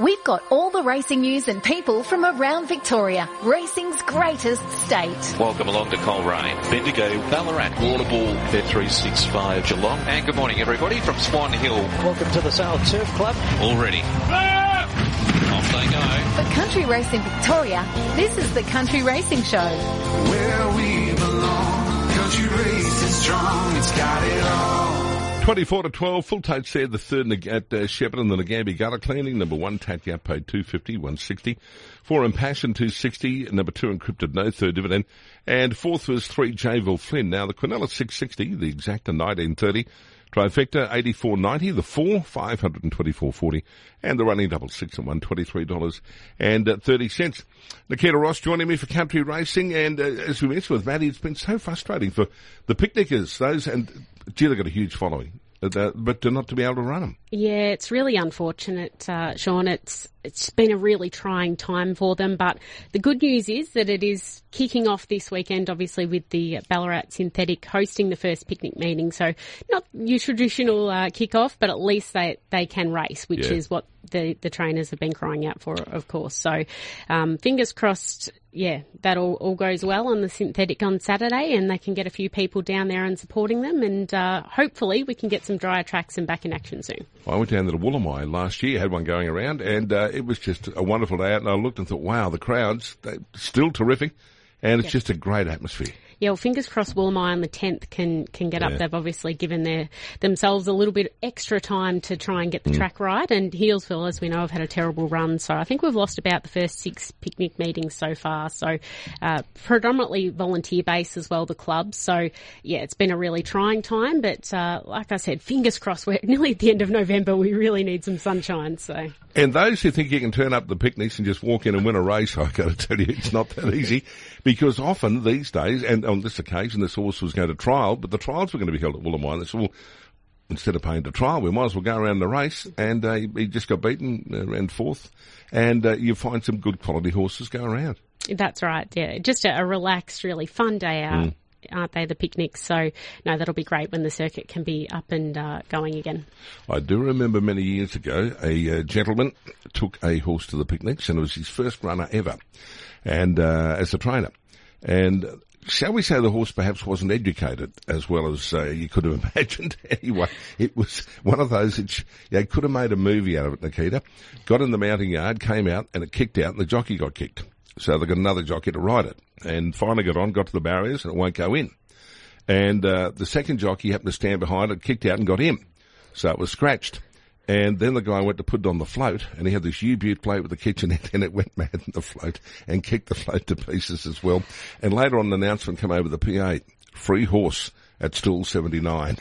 We've got all the racing news and people from around Victoria, racing's greatest state. Welcome along to Coleraine, Bendigo, Ballarat, Warrnambool, their 365 Geelong. And good morning everybody from Swan Hill. Welcome to the South Surf Club. Already. Off they go. For country racing Victoria, this is the Country Racing Show. Where we belong, country racing strong, it's got it all. 24 to 12, full totes there. The third at Shepparton, the Nagambi gutter cleaning. Number one, Tatt Gap paid 250, 160. Four, Impassion 260. Number two, Encrypted, no third dividend. And fourth was three, Javelin Flynn. Now the Quinella 660, the exacta 1930. Trifecta 84.90, the four 524.40, and the running double six and one $23.30. Nikita Ross joining me for country racing, and as we mentioned with Maddie, it's been so frustrating for the picnickers. Those and gee, they've got a huge following, but not to be able to run them. Yeah, it's really unfortunate, Sean. It's been a really trying time for them, but the good news is that it is kicking off this weekend, obviously, with the Ballarat Synthetic hosting the first picnic meeting. So not your traditional kick-off, but at least they can race, which is what the trainers have been crying out for, of course. So fingers crossed, that all goes well on the Synthetic on Saturday, and they can get a few people down there and supporting them, and hopefully we can get some drier tracks and back in action soon. I went down to the Woolamai last year, had one going around, and it was just a wonderful day out, and I looked and thought, wow, the crowd's still terrific, and it's just a great atmosphere. Yeah, well, fingers crossed Woolamai on the 10th can get up. They've obviously given themselves a little bit extra time to try and get the track right. And Healesville, as we know, have had a terrible run. So I think we've lost about the first six picnic meetings so far. So predominantly volunteer-based as well, the club. So, yeah, it's been a really trying time. But like I said, fingers crossed, we're nearly at the end of November. We really need some sunshine. So. And those who think you can turn up the picnics and just walk in and win a race, I've got to tell you, it's not that easy. Because often these days, and on this occasion, this horse was going to trial, but the trials were going to be held at Woolamai. They said, well, instead of paying to trial, we might as well go around the race. And he just got beaten, ran fourth. And you find some good quality horses go around. That's right, yeah. Just a relaxed, really fun day out, aren't they, the picnics? So, no, that'll be great when the circuit can be up and going again. I do remember many years ago, a gentleman took a horse to the picnics, and it was his first runner ever, and as a trainer. And shall we say the horse perhaps wasn't educated as well as you could have imagined. Anyway, it was one of those that they could have made a movie out of it, Nikita. Got in the mounting yard, came out, and it kicked out, and the jockey got kicked. So they got another jockey to ride it. And finally got to the barriers, and it won't go in. And the second jockey happened to stand behind it, kicked out, and got in. So it was scratched. And then the guy went to put it on the float, and he had this U-Butte plate with the kitchenette, and it went mad in the float and kicked the float to pieces as well. And later on, an announcement came over the PA, free horse at stall 79.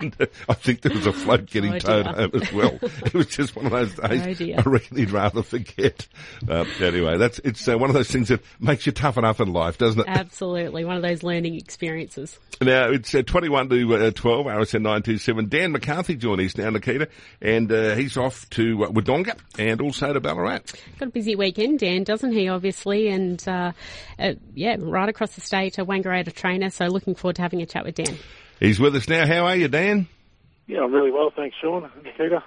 And I think there was a float getting towed home as well. It was just one of those days I reckon he'd rather forget. Anyway, it's one of those things that makes you tough enough in life, doesn't it? Absolutely, one of those learning experiences. Now, it's 21 to 12, RSN 927. Dan McCarthy joining us now, Nikita, and he's off to Wodonga and also to Ballarat. Got a busy weekend, Dan, doesn't he, obviously? And, right across the state, a Wangarata trainer, so looking forward to having a chat with Dan. He's with us now. How are you, Dan? Yeah, I'm really well, thanks, Sean. Nikita.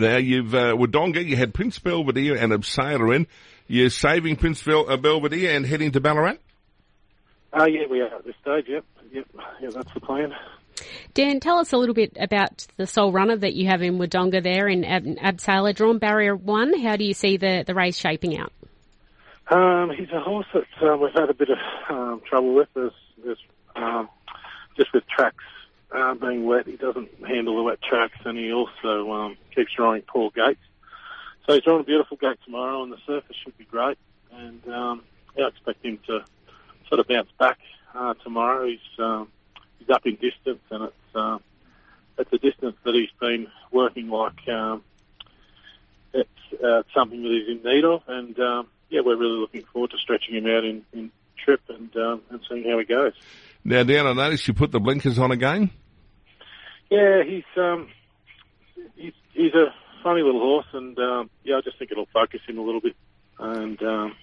Now, you've Wodonga, you had Prince Belvedere and Abseiler in. You're saving Prince Belvedere and heading to Ballarat? Yeah, we are at this stage, Yep, yeah, that's the plan. Dan, tell us a little bit about the sole runner that you have in Wodonga there in Abseiler, drawn barrier one. How do you see the race shaping out? He's a horse that we've had a bit of trouble with. There's just with tracks being wet, he doesn't handle the wet tracks, and he also keeps drawing poor gates. So he's drawing a beautiful gate tomorrow, and the surface should be great. And I expect him to sort of bounce back tomorrow. He's up in distance, and it's a distance that he's been working like. It's something that he's in need of, and we're really looking forward to stretching him out in trip and seeing how he goes. Now, Dan, I noticed you put the blinkers on again. Yeah, he's a funny little horse, and I just think it'll focus him a little bit, and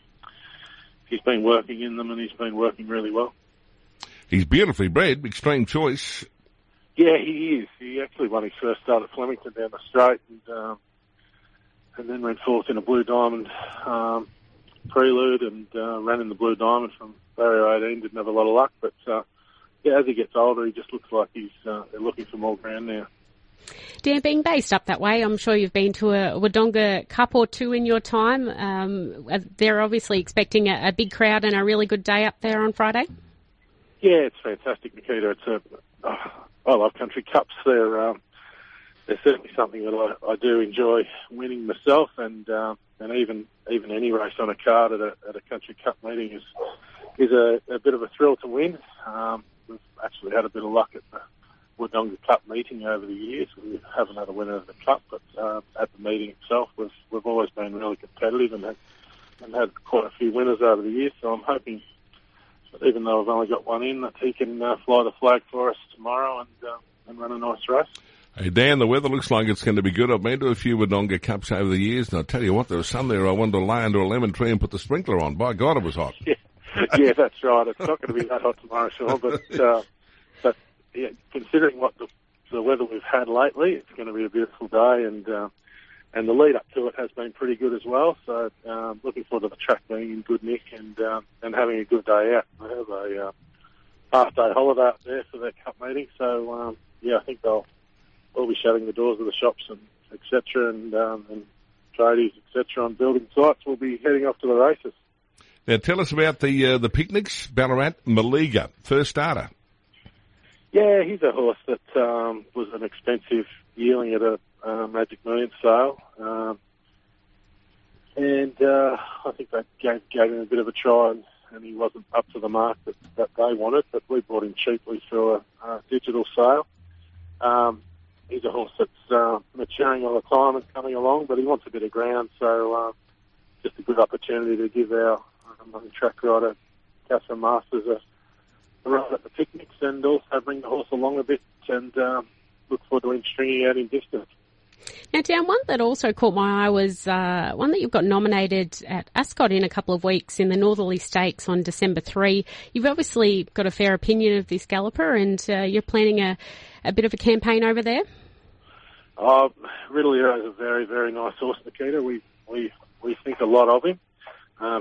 he's been working in them, and he's been working really well. He's beautifully bred, extreme choice. Yeah, he is. He actually won his first start at Flemington down the straight, and and then ran fourth in a Blue Diamond prelude and ran in the Blue Diamond from barrier 18. Didn't have a lot of luck, but yeah, as he gets older, he just looks like he's they're looking for more ground now. Dan, being based up that way, I'm sure you've been to a Wodonga Cup or two in your time. They're obviously expecting a big crowd and a really good day up there on Friday. Yeah, it's fantastic, Nikita. I love country cups. They're certainly something that I do enjoy winning myself, and even any race on a card at a country cup meeting is a bit of a thrill to win. We've actually had a bit of luck at the Wodonga Cup meeting over the years. We haven't had a winner of the Cup, but at the meeting itself, we've always been really competitive and had quite a few winners over the years. So I'm hoping, even though I've only got one in, that he can fly the flag for us tomorrow and run a nice race. Hey Dan, the weather looks like it's going to be good. I've been to a few Wodonga Cups over the years, and I tell you what, there was some there I wanted to lay under a lemon tree and put the sprinkler on. By God, it was hot. Yeah, that's right. It's not going to be that hot tomorrow, Sean, but yeah, considering what the weather we've had lately, it's going to be a beautiful day, and the lead up to it has been pretty good as well. So looking forward to the track being in good nick and having a good day out. They have a half day holiday out there for their cup meeting, so yeah, I think they'll be shutting the doors of the shops and etc. and tradies etc. on building sites. We'll be heading off to the races. Now tell us about the picnics, Ballarat, Maliga, first starter. Yeah, he's a horse that was an expensive yearling at a Magic Millions sale. And I think they gave him a bit of a try and he wasn't up to the mark that they wanted, but we bought him cheaply through a digital sale. He's a horse that's maturing all the time and coming along, but he wants a bit of ground, so just a good opportunity to give our track rider, Catherine Masters, a ride at the picnics and also bring the horse along a bit and look forward to him stringing out in distance. Now, Dan, one that also caught my eye was one that you've got nominated at Ascot in a couple of weeks in the Northerly Stakes on December 3. You've obviously got a fair opinion of this galloper and you're planning a bit of a campaign over there? Riddle Hero is a very, very nice horse, Nikita. We think a lot of him.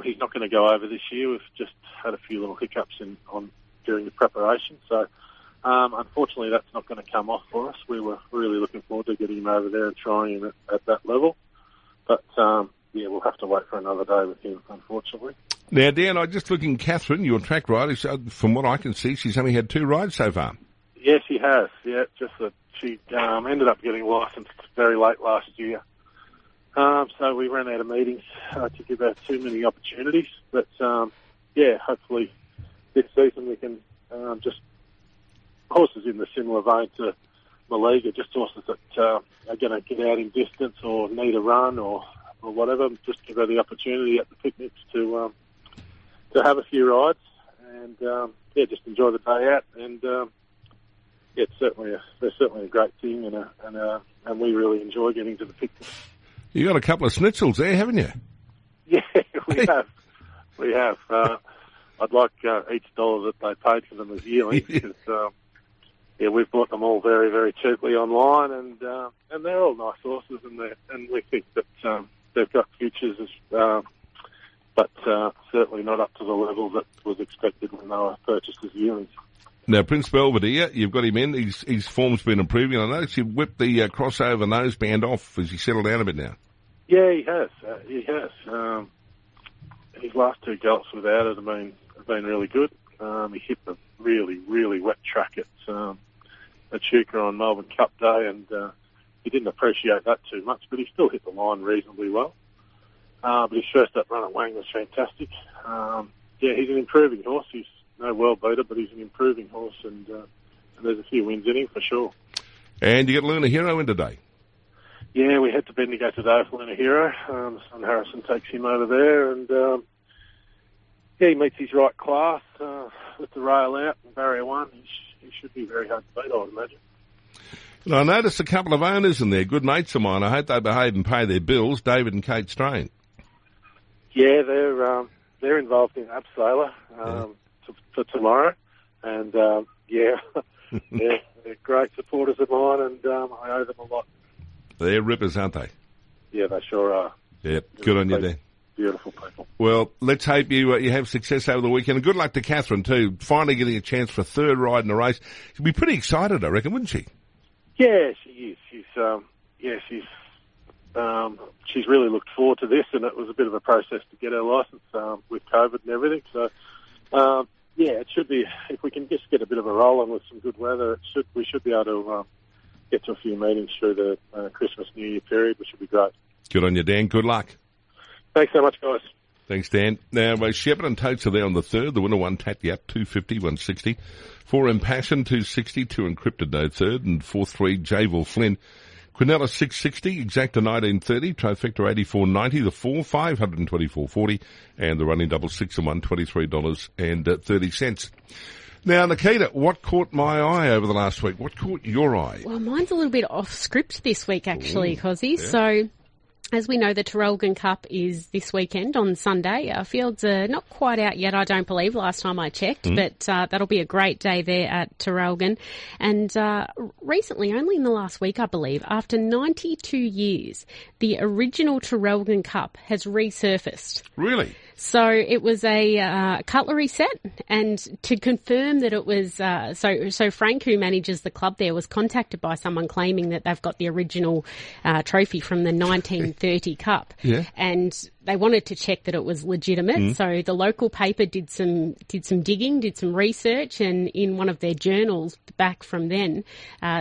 He's not going to go over this year. We've just had a few little hiccups during the preparation. So, unfortunately, that's not going to come off for us. We were really looking forward to getting him over there and trying him at that level. But, yeah, we'll have to wait for another day with him, unfortunately. Now, Dan, I'm just looking, Catherine, your track rider, from what I can see, she's only had two rides so far. Yes, she has. Yeah, just that she ended up getting licensed very late last year. So we ran out of meetings to give her too many opportunities. But, yeah, hopefully this season we can just horses in the similar vein to Maliga, just horses that are going to get out in distance or need a run or whatever, just give her the opportunity at the picnics to have a few rides and, yeah, just enjoy the day out. And, yeah, they're certainly a great thing and we really enjoy getting to the picnics. You got a couple of schnitzels there, haven't you? Yeah, we have. We have. I'd like each dollar that they paid for them as yearlings because, yeah, we've bought them all very, very cheaply online, and they're all nice horses, and we think that they've got futures, but certainly not up to the level that was expected when they were purchased as yearlings. Now, Prince Belvedere, you've got him in. His form's been improving. I noticed you whipped the crossover noseband off as he settled down a bit now. Yeah, he has. His last two gallops without it have been really good. He hit the really, really wet track at Chuka on Melbourne Cup Day, and he didn't appreciate that too much, but he still hit the line reasonably well. But his first up run at Wang was fantastic. Yeah, he's an improving horse. He's no world beater, but he's an improving horse, and there's a few wins in him for sure. And you got Luna Hero in today? Yeah, we had to Bendigo today for Luna Hero. Son Harrison takes him over there, and yeah, he meets his right class with the rail out in barrier 1. He should be very hard to beat, I would imagine. And I noticed a couple of owners in there, good mates of mine. I hope they behave and pay their bills, David and Kate Strain. Yeah, they're involved in Abseiler. For tomorrow, and yeah, they're great supporters of mine, and I owe them a lot. They're rippers, aren't they? Yeah, they sure are. Yeah, good on you, Dan. Beautiful people. Well, let's hope you have success over the weekend. And good luck to Catherine, too, finally getting a chance for a third ride in a race. She'd be pretty excited, I reckon, wouldn't she? Yeah, she is. She's really looked forward to this, and it was a bit of a process to get her licence with COVID and everything. So, it should be, if we can just get a bit of a roll on with some good weather, we should be able to get to a few meetings through the Christmas, New Year period, which would be great. Good on you, Dan. Good luck. Thanks so much, guys. Thanks, Dan. Now, Shepparton totes are there on the third. The winner won Tatt Gap, 250, 160. For Impassion, 260, to Encrypted, no third. And 4-3, Javelin Flynn. Quinella 660, Exacta 1930, Trifecta 8490, the 4 $524.40, and the running double 6 and 1 $23.30. Now, Nikita, what caught my eye over the last week? What caught your eye? Well, mine's a little bit off script this week, actually, Cozzy. Yeah. So, as we know, the Tarralgon Cup is this weekend on Sunday. Our fields are not quite out yet, I don't believe, last time I checked, but that'll be a great day there at Tarralgon. And recently, only in the last week, I believe, after 92 years, the original Tarralgon Cup has resurfaced. Really? So it was a cutlery set, and to confirm that it was so Frank, who manages the club there, was contacted by someone claiming that they've got the original trophy from the 1930 Cup. Yeah. And they wanted to check that it was legitimate. So the local paper did some digging, did some research, and in one of their journals back from then,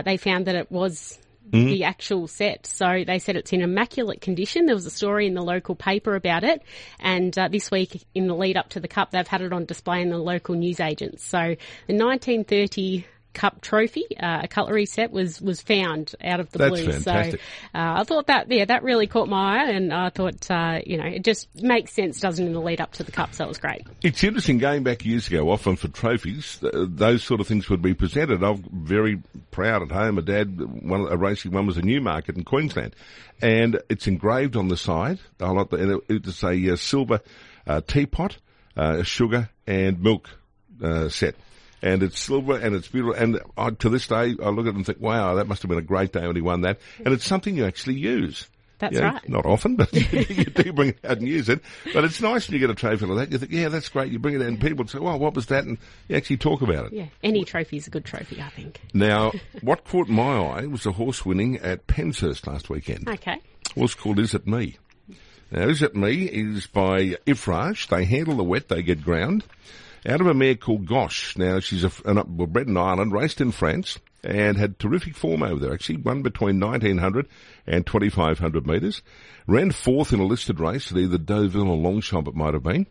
they found that it was the actual set. So they said it's in immaculate condition. There was a story in the local paper about it. And this week, in the lead up to the Cup, they've had it on display in the local newsagents. So the 1930 Cup trophy, a cutlery set, was found out of the blue. That's fantastic. So I thought that really caught my eye, and I thought, it just makes sense, doesn't it, in the lead up to the Cup, so it was great. It's interesting, going back years ago, often for trophies, those sort of things would be presented. I'm very proud at home. My dad, a racing one was a Newmarket in Queensland, and it's engraved on the side. It's a silver teapot, sugar and milk set. And it's silver, and it's beautiful. And to this day, I look at it and think, wow, that must have been a great day when he won that. And it's something you actually use. That's right. Not often, but you do bring it out and use it. But it's nice when you get a trophy like that. You think, yeah, that's great. You bring it out, and people say, well, what was that? And you actually talk about it. Yeah, any trophy is a good trophy, I think. Now, what caught my eye was a horse winning at Penshurst last weekend. Okay. A horse called Is It Me. Now, Is It Me is by Ifraj. They handle the wet, they get ground. Out of a mare called Gosh. Now, she's bred in Ireland, raced in France, and had terrific form over there, actually. Won between 1,900 and 2,500 metres. Ran fourth in a listed race at either Deauville or Longchamp, it might have been.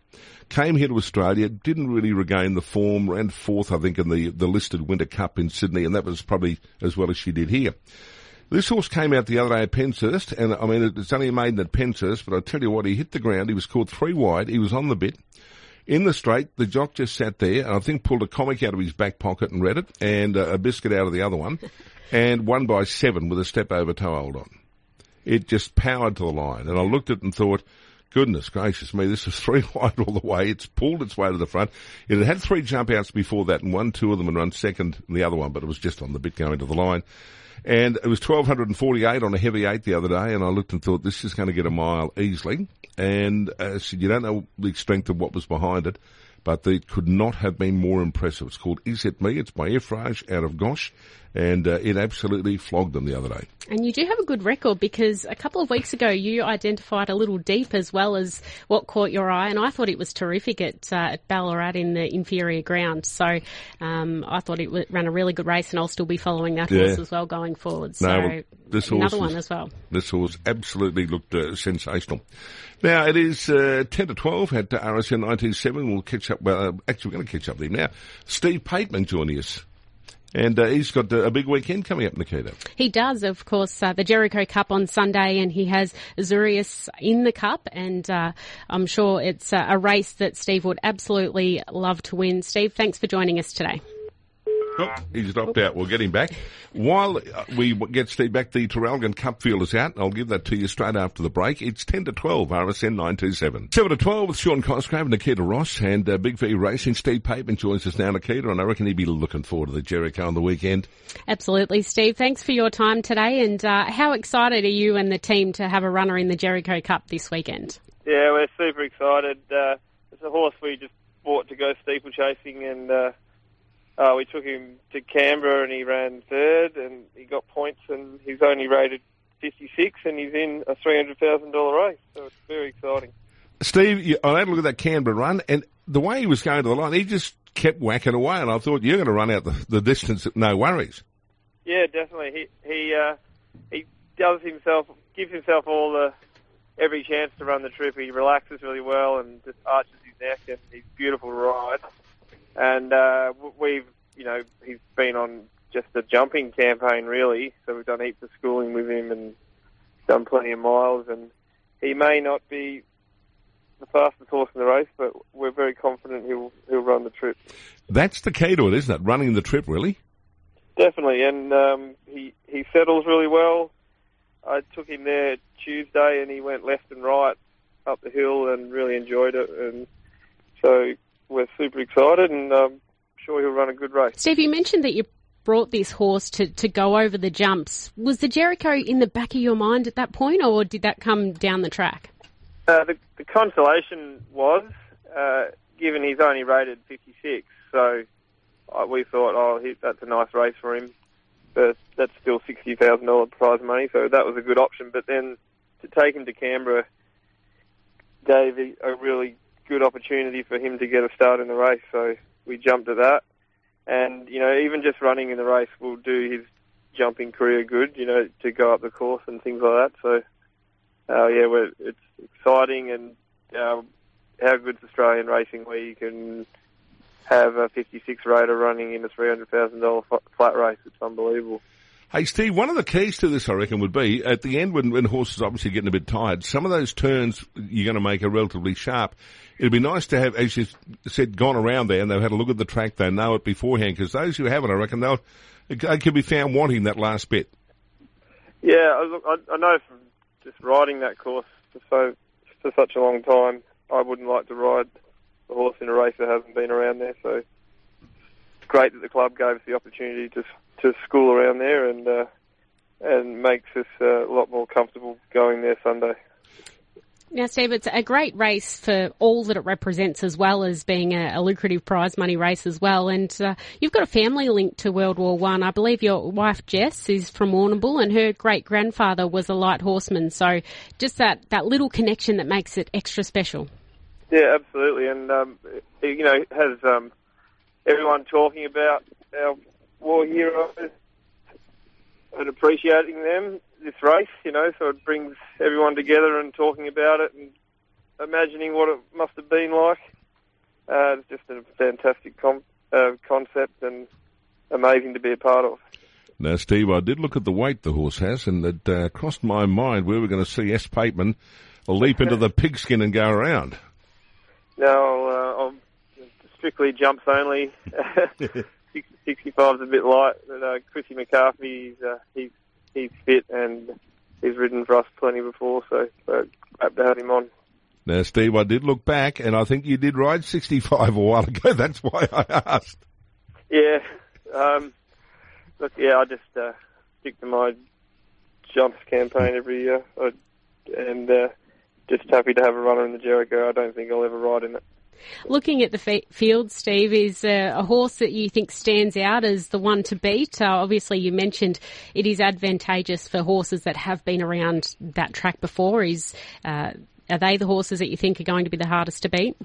Came here to Australia, didn't really regain the form, ran fourth, I think, in the listed Winter Cup in Sydney, and that was probably as well as she did here. This horse came out the other day at Penshurst, and, I mean, it's only a maiden at Penshurst, but I tell you what, he hit the ground, he was caught three wide, he was on the bit. In the straight, the jock just sat there and I think pulled a comic out of his back pocket and read it, and a biscuit out of the other one, and won by 7 with a step over toe hold on. It just powered to the line, and I looked at it and thought, goodness gracious me, this is three wide all the way. It's pulled its way to the front. It had 3 jump outs before that and won 2 of them and run second in the other one, but it was just on the bit going to the line. And it was 1,248 on a heavy 8 the other day, and I looked and thought, this is going to get a mile easily. And so you don't know the strength of what was behind it, but it could not have been more impressive. It's called Is It Me? It's by Ifraj out of Gosh, and it absolutely flogged them the other day. And you do have a good record, because a couple of weeks ago you identified a little deep as well as what caught your eye, and I thought it was terrific at Ballarat in the inferior ground. So I thought it ran a really good race, and I'll still be following that horse as well going forward. So another one as well. This horse absolutely looked sensational. Now, it is 10 to 12 at RSN 19.7. We'll catch up. Well, actually, we're going to catch up with him now. Steve Pateman joining us. And he's got a big weekend coming up, Nikita. He does, of course, the Jericho Cup on Sunday, and he has Azurius in the Cup, and I'm sure it's a race that Steve would absolutely love to win. Steve, thanks for joining us today. Oh, he's dropped out. We'll get him back. While we get Steve back, the Tarralgon Cup field is out. I'll give that to you straight after the break. It's 10 to 12, RSN 927. 7 to 12 with Sean Cosgrave, Nikita Ross and Big V Racing. Steve Pateman joins us now, Nikita, and I reckon he'd be looking forward to the Jericho on the weekend. Absolutely, Steve. Thanks for your time today. And how excited are you and the team to have a runner in the Jericho Cup this weekend? Yeah, we're super excited. It's a horse we just bought to go steeplechasing, and we took him to Canberra and he ran third and he got points, and he's only rated 56 and he's in a $300,000 race, so it's very exciting. Steve, I had a look at that Canberra run, and the way he was going to the line, he just kept whacking away, and I thought, you're going to run out the distance, no worries. Yeah, definitely. He does himself, gives himself all the every chance to run the trip. He relaxes really well and just arches his neck, and he's beautiful ride. And we've, you know, he's been on just a jumping campaign really, so we've done heaps of schooling with him and done plenty of miles. And he may not be the fastest horse in the race, but we're very confident he'll run the trip. That's the key to it, isn't it? Running the trip, really. Definitely, and he settles really well. I took him there Tuesday and he went left and right up the hill and really enjoyed it. And so we're super excited, and I'm sure he'll run a good race. Steve, you mentioned that you brought this horse to go over the jumps. Was the Jericho in the back of your mind at that point, or did that come down the track? The consolation was, given he's only rated 56, so we thought, that's a nice race for him. But that's still $60,000 prize money, so that was a good option. But then to take him to Canberra gave a really good opportunity for him to get a start in the race, so we jumped at that. And, you know, even just running in the race will do his jumping career good, you know, to go up the course and things like that. So, it's exciting, and how good's Australian racing where you can have a 56 rater running in a $300,000 flat race. It's unbelievable. Hey, Steve, one of the keys to this, I reckon, would be at the end when horses are obviously getting a bit tired, some of those turns you're going to make are relatively sharp. It'd be nice to have, as you said, gone around there and they've had a look at the track. They know it beforehand, because those who haven't, I reckon, they could be found wanting that last bit. Yeah, look, I know from just riding that course for such a long time, I wouldn't like to ride the horse in a race that hasn't been around there, so it's great that the club gave us the opportunity to school around there, and makes us a lot more comfortable going there Sunday. Now, Steve, it's a great race for all that it represents, as well as being a lucrative prize money race as well. And you've got a family link to World War One. I believe your wife, Jess, is from Warrnambool, and her great-grandfather was a light horseman. So just that little connection that makes it extra special. Yeah, absolutely, and it has everyone talking about our war heroes and appreciating them. This race, you know, so it brings everyone together and talking about it and imagining what it must have been like. It's just a fantastic concept and amazing to be a part of. Now, Steve, I did look at the weight the horse has, and it crossed my mind we were going to see S. Pateman leap into the pigskin and go around. No, I'm strictly jumps only. 65's a bit light, but Chrissy McCarthy, he's fit and he's ridden for us plenty before, so glad to have him on. Now, Steve, I did look back, and I think you did ride 65 a while ago. That's why I asked. Yeah, I just stick to my jumps campaign every year, and just happy to have a runner in the Jericho. I don't think I'll ever ride in it. Looking at the field, Steve, is a horse that you think stands out as the one to beat? Obviously, you mentioned it is advantageous for horses that have been around that track before. Are they the horses that you think are going to be the hardest to beat?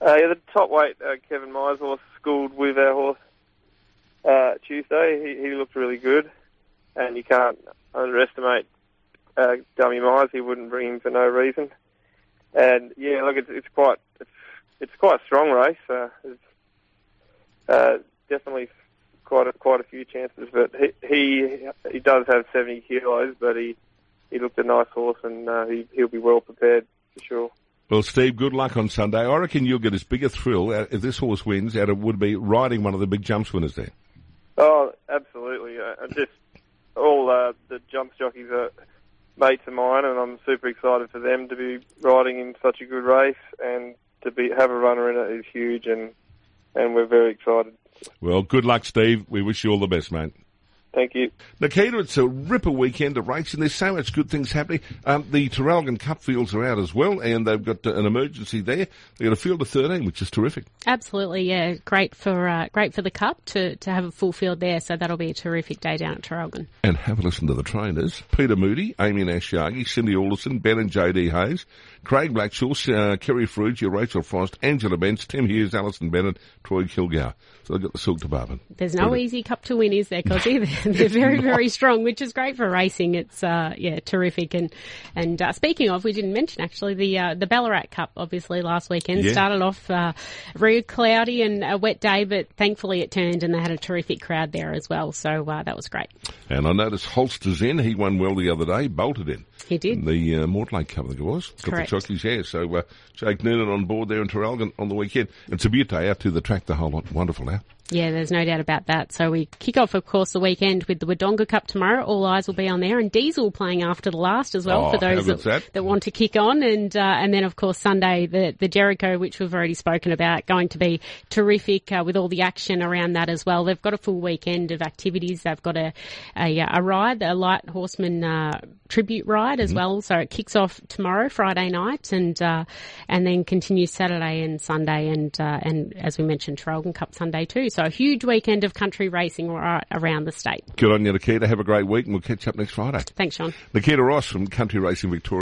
The top weight, Kevin Myers' horse, schooled with our horse Tuesday. He looked really good, and you can't underestimate dummy Myers. He wouldn't bring him for no reason. And yeah, look, it's quite a strong race. It's definitely quite a few chances. But he does have 70 kilos, but he looked a nice horse, and he'll be well prepared for sure. Well, Steve, good luck on Sunday. I reckon you'll get as big a thrill if this horse wins out of would be riding one of the big jumps winners there. Oh, absolutely. All the jump jockeys are mates of mine, and I'm super excited for them to be riding in such a good race, and to be have a runner in it is huge, and we're very excited. Well, good luck, Steve. We wish you all the best, mate. Thank you. Nikita, it's a ripper weekend of racing. There's so much good things happening. The Tarralgon Cup fields are out as well, and they've got an emergency there. They've got a field of 13, which is terrific. Absolutely, yeah. Great for the Cup to have a full field there, so that'll be a terrific day down at Tarralgon. And have a listen to the trainers. Peter Moody, Amy Nashyagi, Cindy Alderson, Ben and J.D. Hayes, Craig Blackshaw, Kerry Ferrugia, Rachel Frost, Angela Bence, Tim Hughes, Alison Bennett, Troy Kilgour. So they've got the silk department. There's no easy Cup to win, is there, Cosy? They're very, very strong, which is great for racing. It's, terrific. And speaking of, we didn't mention, actually, the Ballarat Cup, obviously, last weekend. Yeah. Started off very cloudy and a wet day, but thankfully it turned and they had a terrific crowd there as well. So that was great. And I noticed Holster's in. He won well the other day, bolted in. He did. In the Mortlake Cup, I think it was. Correct. Got the jockeys, yeah. So Jake Noonan on board there in Tarralgon on the weekend. It's a beaut day out to the track, the whole lot. Wonderful now. Yeah, there's no doubt about that. So we kick off, of course, the weekend with the Wodonga Cup tomorrow. All eyes will be on there, and Diesel playing after the last as well, for those that want to kick on. And then, of course, Sunday, the Jericho, which we've already spoken about, going to be terrific with all the action around that as well. They've got a full weekend of activities. They've got a ride, a light horseman tribute ride as well. So it kicks off tomorrow, Friday night, and then continues Saturday and Sunday, and as we mentioned, Tarralgon Cup Sunday too. So a huge weekend of country racing around the state. Good on you, Nikita. Have a great week, and we'll catch up next Friday. Thanks, Sean. Nikita Ross from Country Racing Victoria.